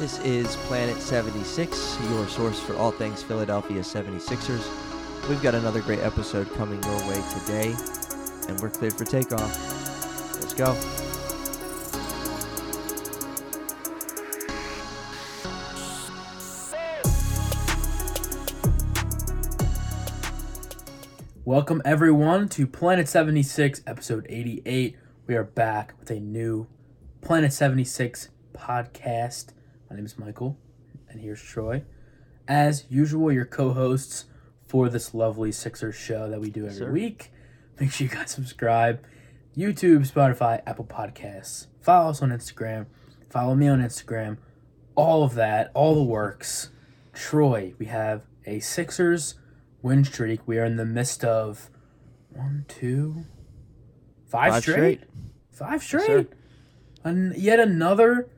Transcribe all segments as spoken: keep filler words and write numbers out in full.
This is Planet seventy-six, your source for all things Philadelphia seventy-sixers. We've got another great episode coming your way today, and we're cleared for takeoff. Let's go. Welcome, everyone, to Planet seventy-six, episode eighty-eight. We are back with a new Planet seventy-six podcast. My name is Michael, and here's Troy. As usual, your co-hosts for this lovely Sixers show that we do every Sir. week. Make sure you guys subscribe. YouTube, Spotify, Apple Podcasts. Follow us on Instagram. Follow me on Instagram. All of that, all the works. Troy, we have a Sixers win streak. We are in the midst of one, two, five, five straight. straight. Five straight. And yet another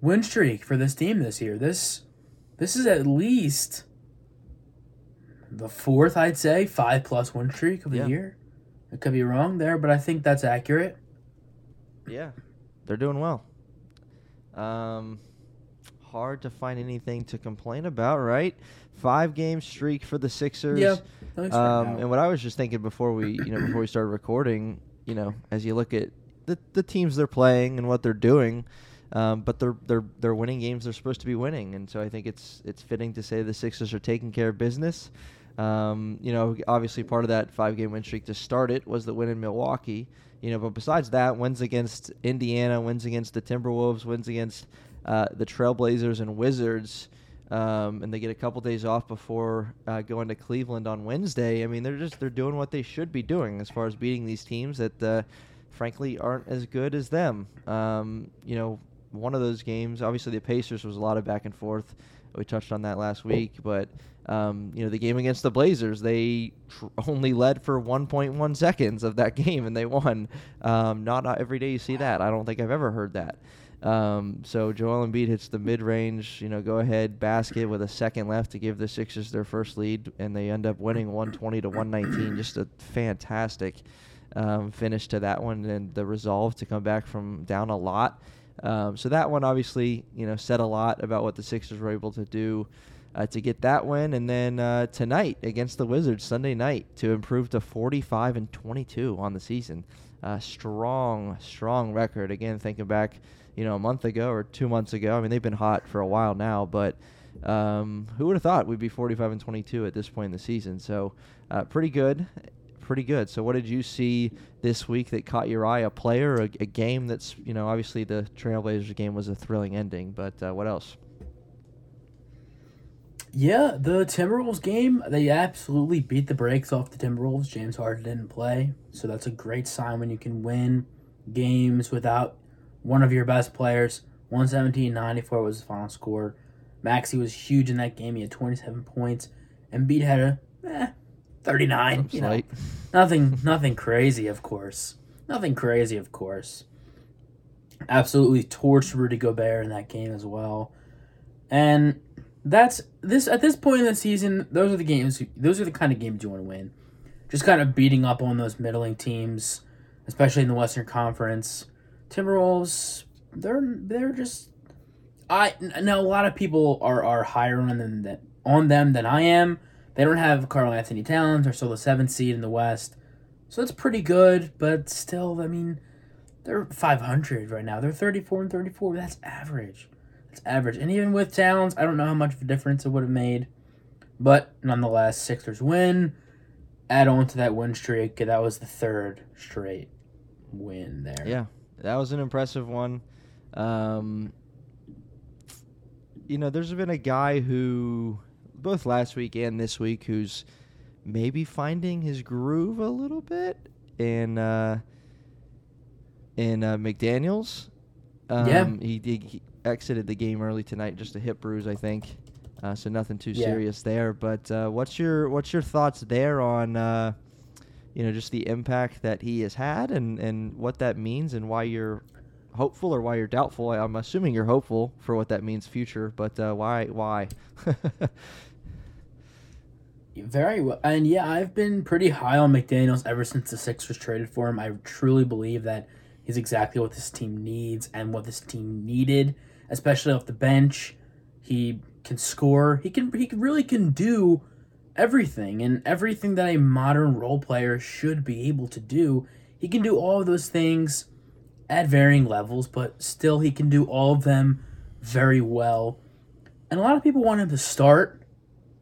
win streak for this team this year. This this is at least the fourth, I'd say, five-plus win streak of the yeah. year. I could be wrong there, but I think that's accurate. Yeah, they're doing well. Um, hard to find anything to complain about, right? Five-game streak for the Sixers. Yeah, um, and what I was just thinking before we, you know, before we started recording, you know, as you look at the the teams they're playing and what they're doing, um, but they're they're they're winning games they're supposed to be winning, and so I think it's it's fitting to say the Sixers are taking care of business. Um, you know, obviously part of that five-game win streak to start it was the win in Milwaukee. You know, but besides that, wins against Indiana, wins against the Timberwolves, wins against uh, the Trailblazers and Wizards. Um, and they get a couple days off before uh, going to Cleveland on Wednesday. I mean, they're just they're doing what they should be doing as far as beating these teams that, uh, frankly, aren't as good as them. Um, you know, one of those games, obviously the Pacers was a lot of back and forth. We touched on that last week. But, um, you know, the game against the Blazers, they tr- only led for one point one seconds of that game, and they won. Um, not, not every day you see that. I don't think I've ever heard that. Um, so Joel Embiid hits the mid-range, you know, go-ahead basket with a second left to give the Sixers their first lead, and they end up winning one twenty to one nineteen. Just a fantastic um, finish to that one, and the resolve to come back from down a lot. Um, so that one obviously, you know, said a lot about what the Sixers were able to do uh, to get that win. And then uh, tonight against the Wizards, Sunday night, to improve to forty-five and twenty-two on the season. Uh, strong, strong record. Again, thinking back, you know, a month ago or two months ago. I mean, they've been hot for a while now, but um, who would have thought we'd be forty-five and twenty-two at this point in the season? So uh, pretty good. Pretty good. So what did you see this week that caught your eye? A player, a, a game that's, you know, obviously the Trailblazers game was a thrilling ending, but uh, what else? Yeah, the Timberwolves game, they absolutely beat the brakes off the Timberwolves. James Harden didn't play, so that's a great sign when you can win games without one of your best players. one seventeen ninety-four was the final score. Maxey was huge in that game. He had twenty-seven points. Embiid had a, eh, thirty-nine, you know, nothing, nothing crazy, of course. Nothing crazy, of course. Absolutely torched Rudy Gobert in that game as well. And that's this at this point in the season. Those are the games. Those are the kind of games you want to win. Just kind of beating up on those middling teams, especially in the Western Conference. Timberwolves, they're they're just. I know a lot of people are are higher on them than on them than I am. They don't have Karl-Anthony Towns. They're still the seventh seed in the West. So that's pretty good, but still, I mean, they're five hundred right now. They're thirty-four and thirty-four. That's average. That's average. And even with Towns, I don't know how much of a difference it would have made. But nonetheless, Sixers win. Add on to that win streak. That was the third straight win there. Yeah, that was an impressive one. Um, you know, there's been a guy who, both last week and this week, who's maybe finding his groove a little bit in uh, in uh, McDaniels. Um, yeah, he, he exited the game early tonight, just a hip bruise, I think. Uh, so nothing too yeah. serious there. But uh, what's your what's your thoughts there on uh, you know, just the impact that he has had and, and what that means and why you're hopeful or why you're doubtful? I'm assuming you're hopeful for what that means future, but uh, why why? Very well. And yeah, I've been pretty high on McDaniels ever since the Sixers traded for him. I truly believe that he's exactly what this team needs and what this team needed especially off the bench. He can score. He can. He really can do everything, and everything that a modern role player should be able to do. He can do all of those things at varying levels, but still he can do all of them very well. And a lot of people want him to start.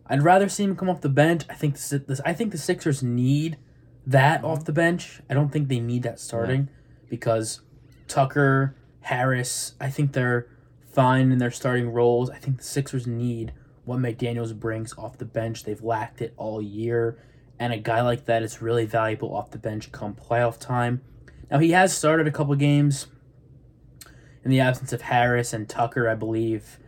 I'd rather see him come off the bench. I think this, this I think the Sixers need that off the bench. I don't think they need that starting yeah. because Tucker, Harris, I think they're fine in their starting roles. I think the Sixers need what McDaniels brings off the bench. They've lacked it all year, and a guy like that is really valuable off the bench come playoff time. Now, he has started a couple games in the absence of Harris and Tucker, I believe,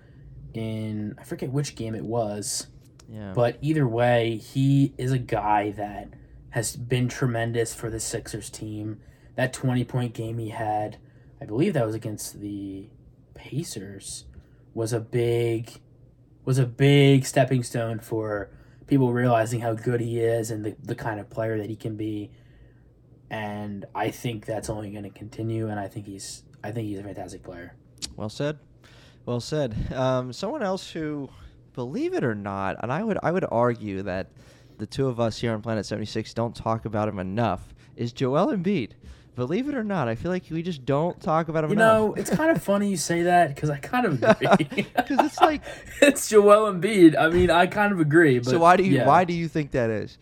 in I forget which game it was. Yeah. But either way, he is a guy that has been tremendous for the Sixers team. That twenty-point game he had, I believe that was against the Pacers, was a big was a big stepping stone for people realizing how good he is and the, the kind of player that he can be. And I think that's only going to continue, and I think he's I think he's a fantastic player. Well said. Well said. Um, someone else who, believe it or not, and I would I would argue that the two of us here on Planet seventy-six don't talk about him enough, is Joel Embiid. Believe it or not, I feel like we just don't talk about him you enough. You know, it's kind of funny you say that, because I kind of agree. Because it's like... it's Joel Embiid. I mean, I kind of agree. But so why do you yeah. why do you think that is?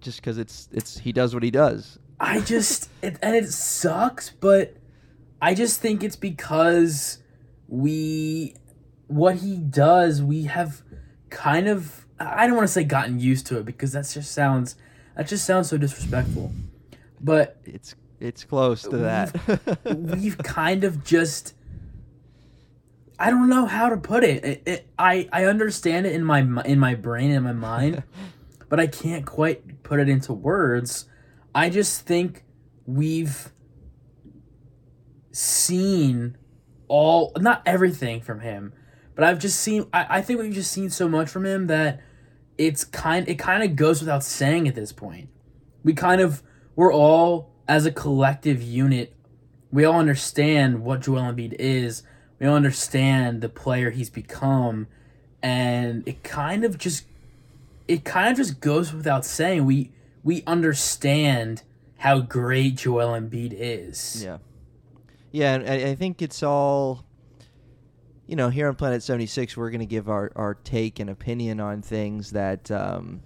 Just because it's, it's he does what he does. I just, it, and it sucks, but I just think it's because we, what he does, we have kind of, I don't want to say gotten used to it, because that just sounds, that just sounds so disrespectful, but it's, it's close to that. we've, we've kind of just, I don't know how to put it. It, it I, I understand it in my, in my brain, in my mind, but I can't quite put it into words. I just think we've seen all, not everything from him, but I've just seen, I, I think we've just seen so much from him that it's kind, it kind of goes without saying at this point. We kind of, we're all, as a collective unit, we all understand what Joel Embiid is. We all understand the player he's become. And it kind of just, it kind of just goes without saying. We, We understand how great Joel Embiid is. Yeah. Yeah, and I, I think it's all, you know, here on Planet seventy-six, we're going to give our, our take and opinion on things that, um,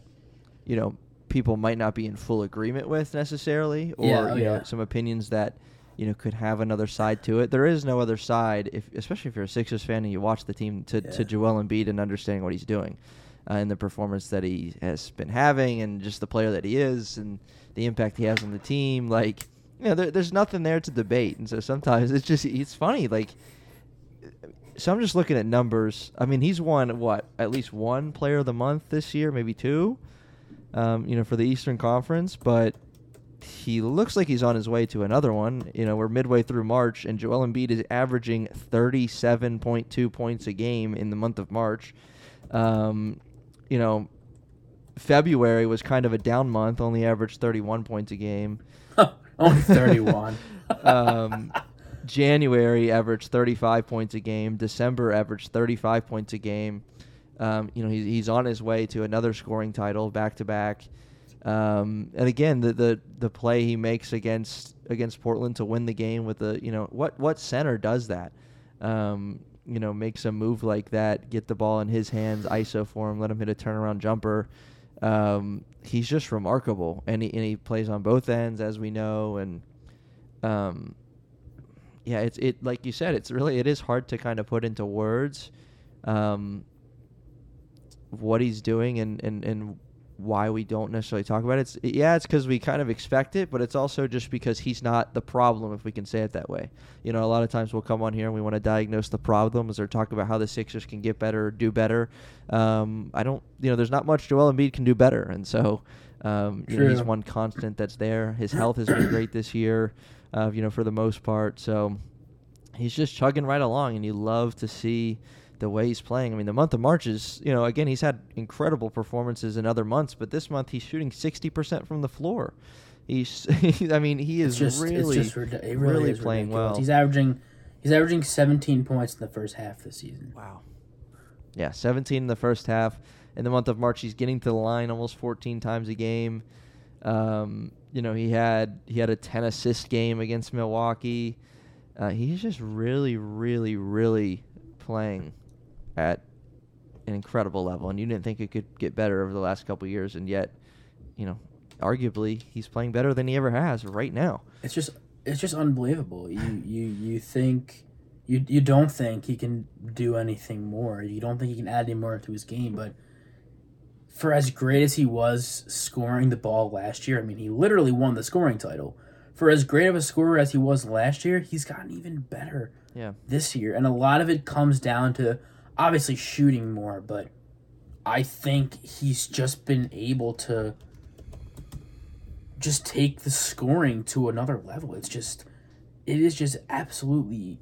you know, people might not be in full agreement with necessarily, or, yeah, oh, you know, yeah. some opinions that, you know, could have another side to it. There is no other side, if, especially if you're a Sixers fan and you watch the team, to, yeah. to Joel Embiid and understanding what he's doing. Uh, and the performance that he has been having, and just the player that he is, and the impact he has on the team. Like, you know, there, there's nothing there to debate. And so sometimes it's just, it's funny. Like, so I'm just looking at numbers. I mean, he's won, what, at least one player of the month this year, maybe two, um, you know, for the Eastern Conference. But he looks like he's on his way to another one. You know, we're midway through March, and Joel Embiid is averaging thirty-seven point two points a game in the month of March. Um, You know, February was kind of a down month, only averaged thirty-one points a game. Only thirty-one. um, January averaged thirty-five points a game. December averaged thirty-five points a game. Um, you know, he's, he's on his way to another scoring title back-to-back. Um, and again, the, the the play he makes against against Portland to win the game with the, you know, what, what center does that? Um you know, makes a move like that, get the ball in his hands, I S O for him, let him hit a turnaround jumper. Um, he's just remarkable. And he, and he plays on both ends, as we know. And, um, yeah, it's, it, like you said, it's really, it is hard to kind of put into words, um, what he's doing and, and, and why we don't necessarily talk about it. It's, yeah, it's because we kind of expect it, but it's also just because he's not the problem, if we can say it that way. You know, a lot of times we'll come on here and we want to diagnose the problems or talk about how the Sixers can get better or do better. Um, I don't, you know, there's not much Joel Embiid can do better. And so um, you know, he's one constant that's there. His health has been great this year, uh, you know, for the most part. So he's just chugging right along, and you love to see the way he's playing. I mean, the month of March is, you know, again, he's had incredible performances in other months, but this month he's shooting sixty percent from the floor. He's, I mean, he is just, really, just, really, really playing ridiculous. Well. He's averaging He's averaging seventeen points in the first half this season. Wow. Yeah, seventeen in the first half. In the month of March, he's getting to the line almost fourteen times a game. Um, you know, he had he had a ten assist game against Milwaukee. Uh, he's just really, really, really playing at an incredible level, and you didn't think it could get better over the last couple of years, and yet, you know, arguably he's playing better than he ever has right now. It's just it's just unbelievable. You you you think you you don't think he can do anything more. You don't think he can add any more to his game, but for as great as he was scoring the ball last year, I mean, he literally won the scoring title. For as great of a scorer as he was last year, he's gotten even better yeah. this year. And a lot of it comes down to obviously shooting more, but I think he's just been able to just take the scoring to another level. It's just, it is just absolutely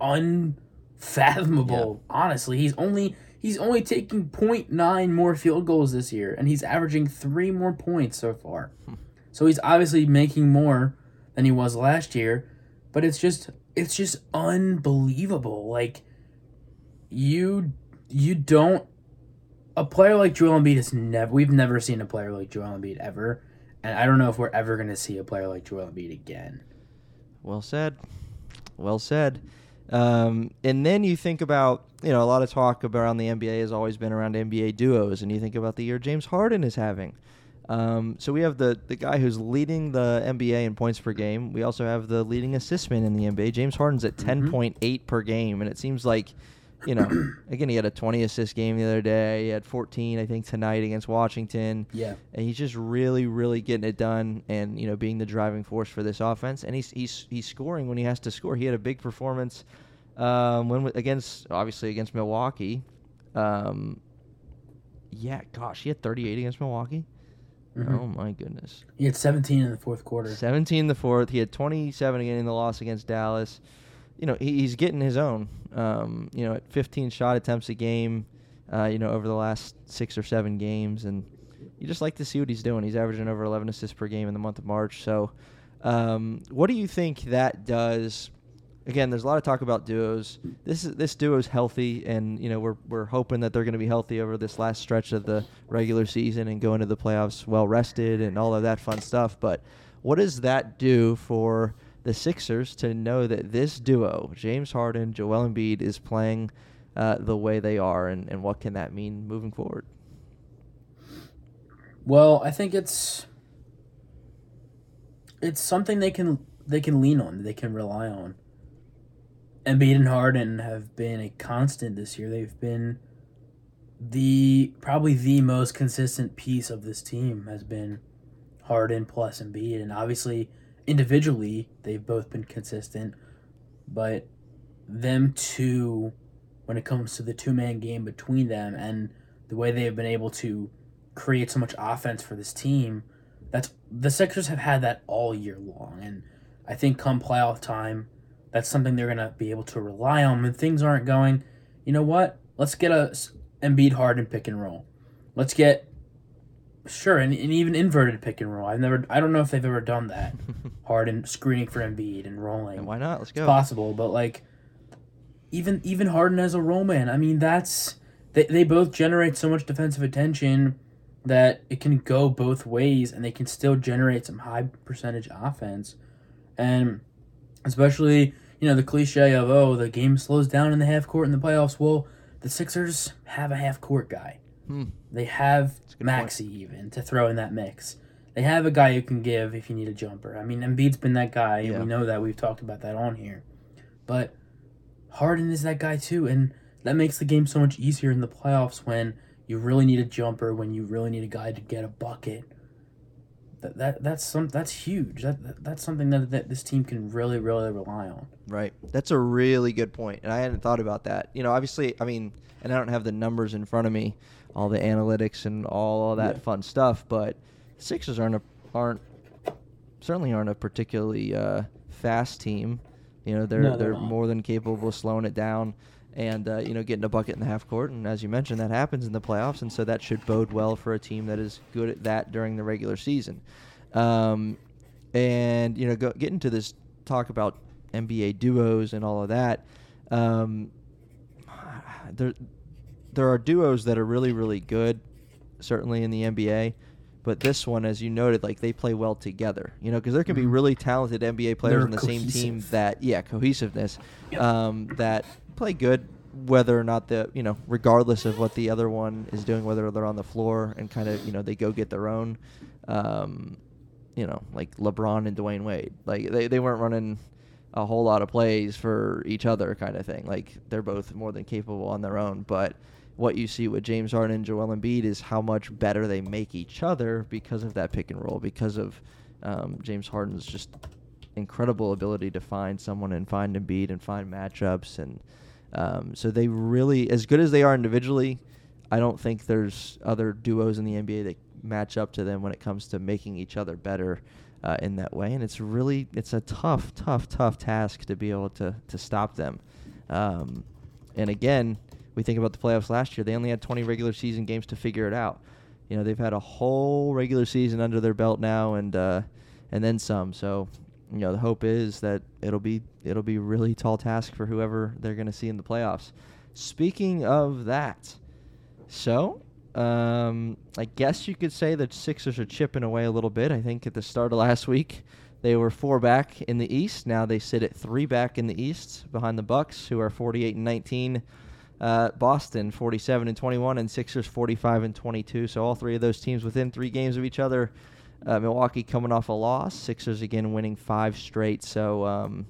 unfathomable, yeah. honestly. He's only... He's only taking point nine more field goals this year, and he's averaging three more points so far. Hmm. So he's obviously making more than he was last year, but it's just it's just unbelievable. Like you you don't a player like Joel Embiid is never we've never seen a player like Joel Embiid ever, and I don't know if we're ever going to see a player like Joel Embiid again. Well said. Well said. Um, and then you think about, you know, a lot of talk around the N B A has always been around N B A duos, and you think about the year James Harden is having. Um, so we have the, the guy who's leading the N B A in points per game. We also have the leading assist man in the N B A. James Harden's at mm-hmm. ten point eight per game, and it seems like, you know, again, he had a twenty-assist game the other day. He had fourteen, I think, tonight against Washington. Yeah. And he's just really, really getting it done and, you know, being the driving force for this offense. And he's he's, he's scoring when he has to score. He had a big performance um, when against, obviously, against Milwaukee. Um, yeah, gosh, he had thirty-eight against Milwaukee. Mm-hmm. Oh, my goodness. He had seventeen in the fourth quarter. seventeen in the fourth. He had twenty-seven again in the loss against Dallas. You know, he's getting his own, um, you know, at fifteen shot attempts a game, uh, you know, over the last six or seven games. And you just like to see what he's doing. He's averaging over eleven assists per game in the month of March. So um, what do you think that does? Again, there's a lot of talk about duos. This is, this duo is healthy, and, you know, we're we're hoping that they're going to be healthy over this last stretch of the regular season and go into the playoffs well-rested and all of that fun stuff. But what does that do for the Sixers to know that this duo, James Harden, Joel Embiid, is playing uh, the way they are, and, and what can that mean moving forward? Well, I think it's it's something they can they can lean on, they can rely on. Embiid and Harden have been a constant this year. They've been the probably the most consistent piece of this team has been Harden plus Embiid, and obviously individually, they've both been consistent, but them two, when it comes to the two-man game between them and the way they have been able to create so much offense for this team, that's the Sixers have had that all year long, and I think come playoff time, that's something they're going to be able to rely on. When things aren't going, you know what? Let's get a Embiid Harden pick and roll. Let's get Sure, and, and even inverted pick and roll. I've never, I don't know if they've ever done that. Harden screening for Embiid and rolling. And why not? Let's go. It's possible, but like, even even Harden as a roll man. I mean, that's they they both generate so much defensive attention that it can go both ways, and they can still generate some high percentage offense. And especially, you know, the cliche of oh, the game slows down in the half court in the playoffs. Well, the Sixers have a half court guy. Hmm. They have Maxey even to throw in that mix. They have a guy who can give if you need a jumper. I mean, Embiid's been that guy, and yeah. we know that. We've talked about that on here. But Harden is that guy too, and that makes the game so much easier in the playoffs when you really need a jumper, when you really need a guy to get a bucket. That that that's some that's huge. That, that that's something that, that this team can really really rely on. Right. That's a really good point, and I hadn't thought about that. You know, obviously, I mean, and I don't have the numbers in front of me, all the analytics and all, all that yeah. fun stuff, but Sixers aren't a, aren't certainly aren't a particularly uh, fast team. You know, they're no, they're, they're more than capable of slowing it down and uh, you know, getting a bucket in the half court, and as you mentioned, that happens in the playoffs, and so that should bode well for a team that is good at that during the regular season. Um, and you know, go, getting to this talk about N B A duos and all of that. Um, there, there are duos that are really, really good, certainly in the N B A. But this one, as you noted, like they play well together, you know, because there can be really talented N B A players They're on the cohesive. same team that, yeah, cohesiveness, yep. um, that play good, whether or not the, you know, regardless of what the other one is doing, whether they're on the floor and kind of, you know, they go get their own, um, you know, like LeBron and Dwayne Wade. Like they, they weren't running a whole lot of plays for each other kind of thing. Like they're both more than capable on their own. But what you see with James Harden and Joel Embiid is how much better they make each other because of that pick and roll, because of um, James Harden's just incredible ability to find someone and find Embiid and find matchups. And um, so they really, as good as they are individually, I don't think there's other duos in the N B A that match up to them when it comes to making each other better uh, in that way. And it's really, it's a tough, tough, tough task to be able to, to stop them. Um, and again, we think about the playoffs last year, they only had twenty regular season games to figure it out. You know, they've had a whole regular season under their belt now and uh, and then some. So, you know, the hope is that it'll be it'll be a really tall task for whoever they're going to see in the playoffs. Speaking of that, so um, I guess you could say that Sixers are chipping away a little bit. I think at the start of last week, they were four back in the East. Now they sit at three back in the East behind the Bucks, who are forty-eight and nineteen. Uh, Boston forty-seven and twenty-one and Sixers forty-five and twenty-two. So all three of those teams within three games of each other. Uh, Milwaukee coming off a loss. Sixers again winning five straight. So um,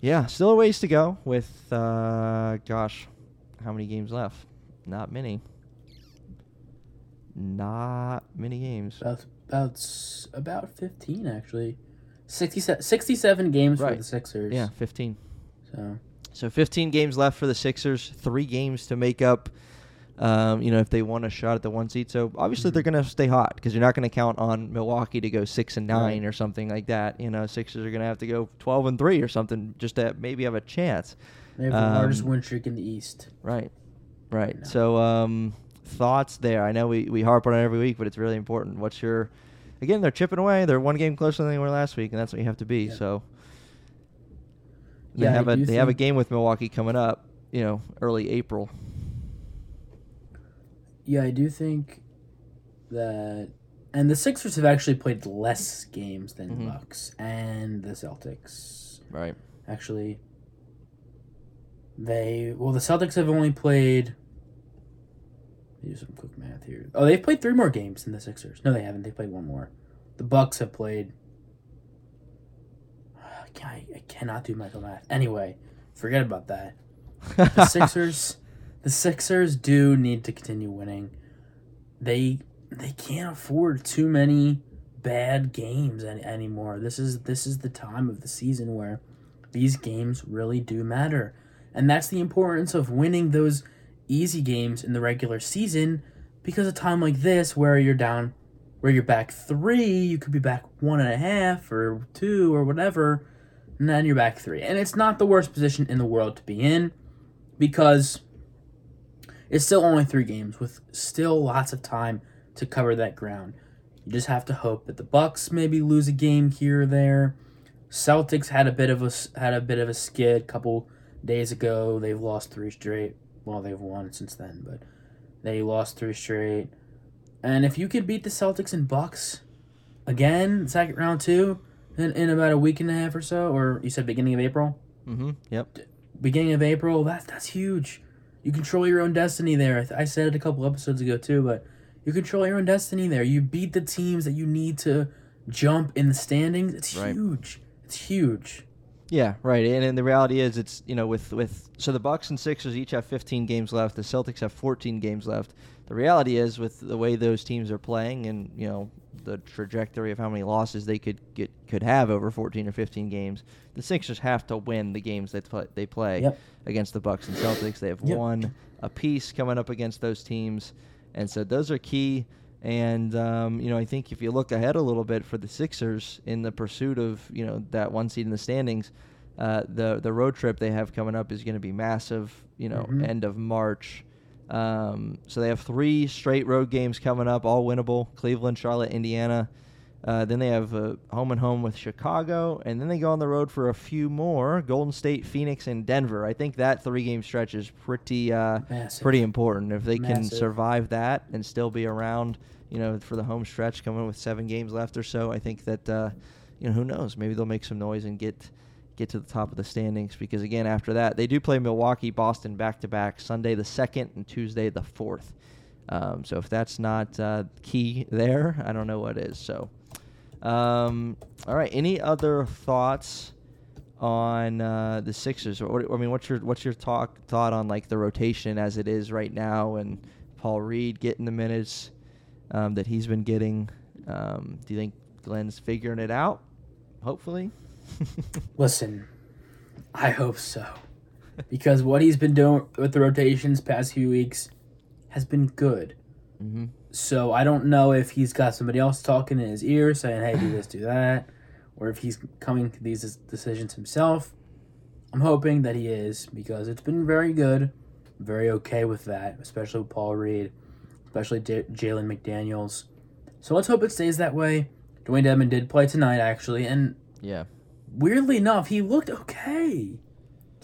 yeah, still a ways to go. With uh, gosh, how many games left? Not many. Not many games. About about, about fifteen actually. sixty-seven, sixty-seven games right. for the Sixers. Yeah, fifteen. So. So fifteen games left for the Sixers, three games to make up, um, you know, if they want a shot at the one seed. So obviously mm-hmm. they're going to stay hot because you're not going to count on Milwaukee to go six and nine right. or something like that. You know, Sixers are going to have to go twelve and three or something just to maybe have a chance. They have um, the largest win streak in the East. Right, right. No. So um, thoughts there. I know we, we harp on it every week, but it's really important. What's your – again, they're chipping away. They're one game closer than they were last week, and that's what you have to be. Yeah. So – They yeah, have a they have a game with Milwaukee coming up, you know, early April. Yeah, I do think that, and the Sixers have actually played less games than mm-hmm. the Bucks and the Celtics. Right. Actually, they well the Celtics have only played. Let me do some quick math here. Oh, they've played three more games than the Sixers. No, they haven't. They played one more. The Bucks have played. I, I cannot do mental math. Anyway, forget about that. The Sixers, the Sixers do need to continue winning. They they can't afford too many bad games any, anymore. This is this is the time of the season where these games really do matter, and that's the importance of winning those easy games in the regular season. Because a time like this, where you're down, where you're back three, you could be back one and a half or two or whatever. And then you're back three. And it's not the worst position in the world to be in because it's still only three games with still lots of time to cover that ground. You just have to hope that the Bucks maybe lose a game here or there. Celtics had a bit of a had a bit of a skid a couple days ago. They've lost three straight. Well, they've won since then, but they lost three straight. And if you could beat the Celtics and Bucks again, second round two, In, in about a week and a half or so, or you said beginning of April? Mm-hmm, yep. D- beginning of April, that, that's huge. You control your own destiny there. I, th- I said it a couple episodes ago too, but you control your own destiny there. You beat the teams that you need to jump in the standings. It's right. huge. It's huge. Yeah, right. And, and the reality is it's, you know, with, with – so the Bucks and Sixers each have fifteen games left. The Celtics have fourteen games left. The reality is with the way those teams are playing and, you know, the trajectory of how many losses they could get could have over fourteen or fifteen games, the Sixers have to win the games that they, they play yep. against the Bucks and Celtics. They have yep. one apiece coming up against those teams, and so those are key. And um, you know, I think if you look ahead a little bit for the Sixers in the pursuit of, you know, that one seed in the standings, uh, the the road trip they have coming up is going to be massive. You know, mm-hmm. end of March. Um, so they have three straight road games coming up, all winnable: Cleveland, Charlotte, Indiana, Uh, then they have a home and home with Chicago, and then they go on the road for a few more: Golden State, Phoenix, and Denver. I think that three-game stretch is pretty, uh, pretty important. If they Massive. can survive that and still be around, you know, for the home stretch, coming with seven games left or so, I think that, uh, you know, who knows? Maybe they'll make some noise and get get to the top of the standings. Because again, after that, they do play Milwaukee, Boston back to back, Sunday the second and Tuesday the fourth. Um, so if that's not uh, key there, I don't know what is. So. Um, all right. Any other thoughts on uh, the Sixers? Or, I mean, what's your what's your talk thought on like the rotation as it is right now, and Paul Reed getting the minutes um, that he's been getting? Um, do you think Glenn's figuring it out? Hopefully. Listen, I hope so, because what he's been doing with the rotations past few weeks has been good. Mm-hmm. So I don't know if he's got somebody else talking in his ear saying, hey, do this, do that, or if he's coming to these decisions himself. I'm hoping that he is, because it's been very good. I'm very okay with that, especially with Paul Reed, especially D- Jalen McDaniels. So let's hope it stays that way. Dwayne Dedmon did play tonight, actually, and yeah, weirdly enough, he looked okay.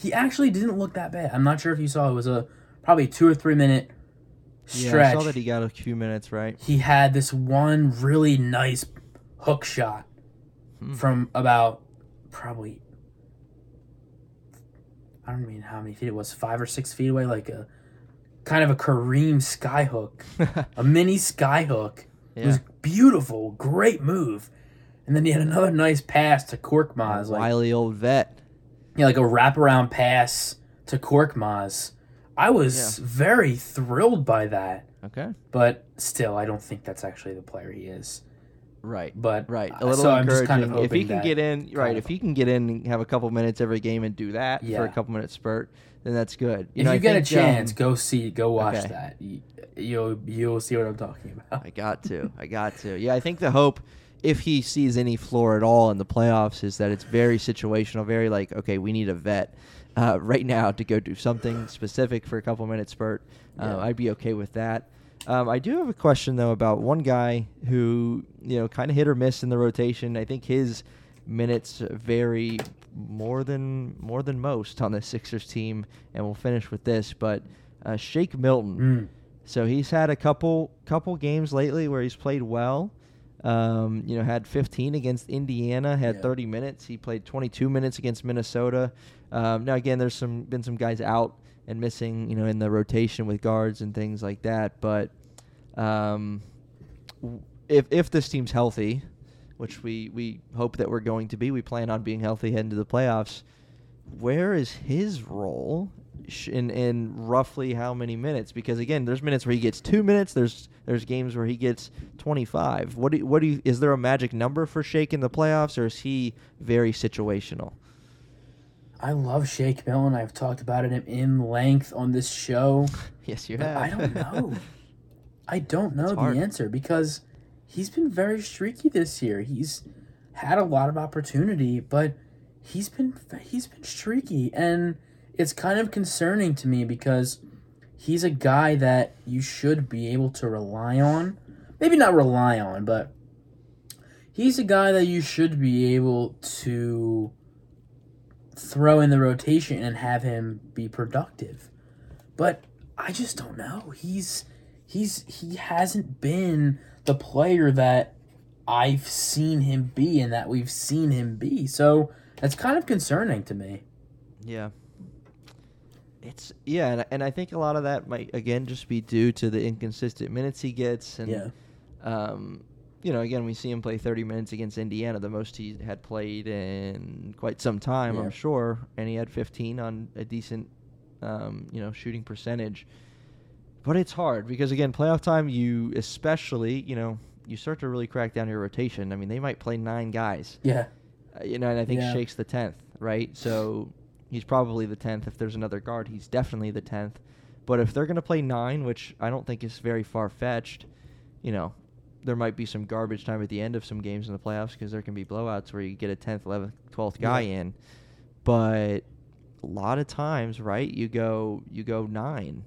He actually didn't look that bad. I'm not sure if you saw. It was a probably two or three minute stretch. Yeah, I saw that he got a few minutes, right? He had this one really nice hook shot hmm. from about probably, I don't mean how many feet it was, five or six feet away, like a kind of a Kareem sky hook, a mini sky hook. Yeah. It was beautiful, great move. And then he had another nice pass to Korkmaz. Like, wily old vet. Yeah, like a wraparound pass to Korkmaz. I was yeah. very thrilled by that. Okay. But still, I don't think that's actually the player he is. Right. But right. A little so encouraging. I'm just kind of hoping if he can get in, right, if he can get in and have a couple minutes every game and do that yeah. for a couple minute spurt, then that's good. You if know, you I get think, a chance, um, go see, go watch okay. that. You, you'll you'll see what I'm talking about. I got to. I got to. Yeah, I think the hope, if he sees any floor at all in the playoffs, is that it's very situational, very like, okay, we need a vet. Uh, right now to go do something specific for a couple minute spurt. Uh, yeah. I'd be okay with that. Um, I do have a question, though, about one guy who, you know, kind of hit or miss in the rotation. I think his minutes vary more than more than most on the Sixers team, and we'll finish with this, but uh, Shake Milton. Mm. So he's had a couple couple games lately where he's played well. Um, you know, had fifteen against Indiana, had yeah. thirty minutes. He played twenty-two minutes against Minnesota. Um, now, again, there's some been some guys out and missing, you know, in the rotation with guards and things like that. But um, if if this team's healthy, which we, we hope that we're going to be, we plan on being healthy heading to the playoffs, where is his role in in roughly how many minutes? Because again, there's minutes where he gets two minutes. There's there's games where he gets twenty-five. What do what do you, is there a magic number for Shake in the playoffs, or is he very situational? I love Shake Milton. I've talked about him in length on this show. Yes, you have. I don't know. I don't know it's the hard. answer, because he's been very streaky this year. He's had a lot of opportunity, but he's been he's been streaky, and it's kind of concerning to me, because he's a guy that you should be able to rely on. Maybe not rely on, but he's a guy that you should be able to throw in the rotation and have him be productive. But I just don't know. He's he's he hasn't been the player that I've seen him be and that we've seen him be. So that's kind of concerning to me. Yeah. It's yeah, and, and I think a lot of that might again just be due to the inconsistent minutes he gets, and yeah. um, you know, again, we see him play thirty minutes against Indiana, the most he had played in quite some time, yeah. I'm sure, and he had fifteen on a decent, um, you know, shooting percentage. But it's hard because again, playoff time, you especially, you know, you start to really crack down your rotation. I mean, they might play nine guys. Yeah, uh, you know, and I think yeah. Shake's the tenth, right? So. He's probably the tenth. If there's another guard, he's definitely the tenth. But if they're going to play nine, which I don't think is very far-fetched, you know, there might be some garbage time at the end of some games in the playoffs, because there can be blowouts where you get a tenth, eleventh, twelfth guy yeah. in. But a lot of times, right, you go you go nine.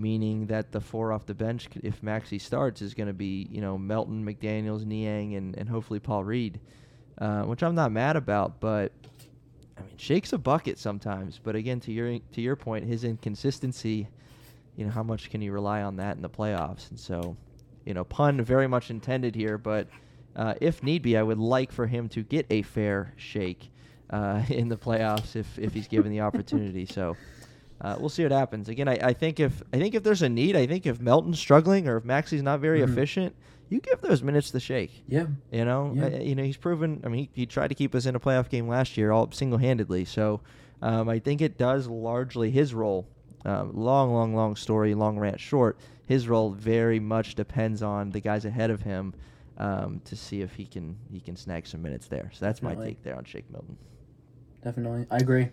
meaning that the four off the bench, if Maxey starts, is going to be, you know, Melton, McDaniels, Niang, and, and hopefully Paul Reed, uh, which I'm not mad about, but I mean, Shake's a bucket sometimes. But again, to your to your point, his inconsistency, you know, how much can you rely on that in the playoffs? And so, you know, pun very much intended here, but uh, if need be, I would like for him to get a fair shake uh, in the playoffs if, if he's given the opportunity. So uh, we'll see what happens. Again, I, I think if I think if there's a need, I think if Melton's struggling or if Maxey's not very mm-hmm. efficient, you give those minutes to Shake. Yeah, you know, yeah. I, you know, he's proven. I mean, he, he tried to keep us in a playoff game last year, all single-handedly. So um, I think it does largely his role. Um, long, long, long story, long rant short. His role very much depends on the guys ahead of him um, to see if he can he can snag some minutes there. So that's Definitely. my take there on Shake Milton. Definitely, I agree.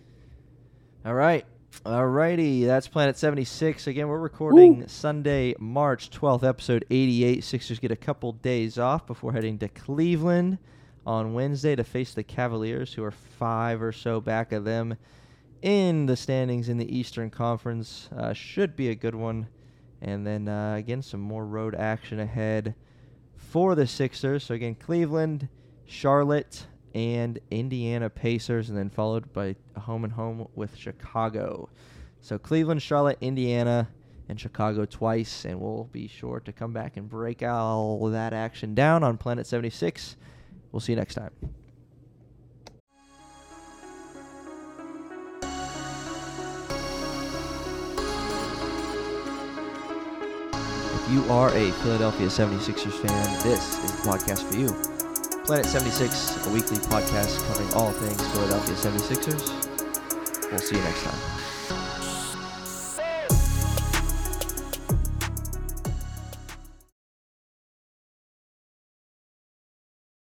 All right, all righty. That's Planet seventy-six. Again, we're recording Woo! Sunday, March twelfth, episode eighty-eight. Sixers get a couple days off before heading to Cleveland on Wednesday to face the Cavaliers, who are five or so back of them in the standings in the Eastern Conference. Uh, should be a good one. And then, uh, again, some more road action ahead for the Sixers. So, again, Cleveland, Charlotte, and Indiana Pacers, and then followed by a home-and-home with Chicago. So, Cleveland, Charlotte, Indiana, and Chicago twice. And we'll be sure to come back and break all that action down on Planet seventy-six. We'll see you next time. You are a Philadelphia seventy-sixers fan, this is the podcast for you. Planet seventy-six, a weekly podcast covering all things Philadelphia seventy-sixers. We'll see you next time.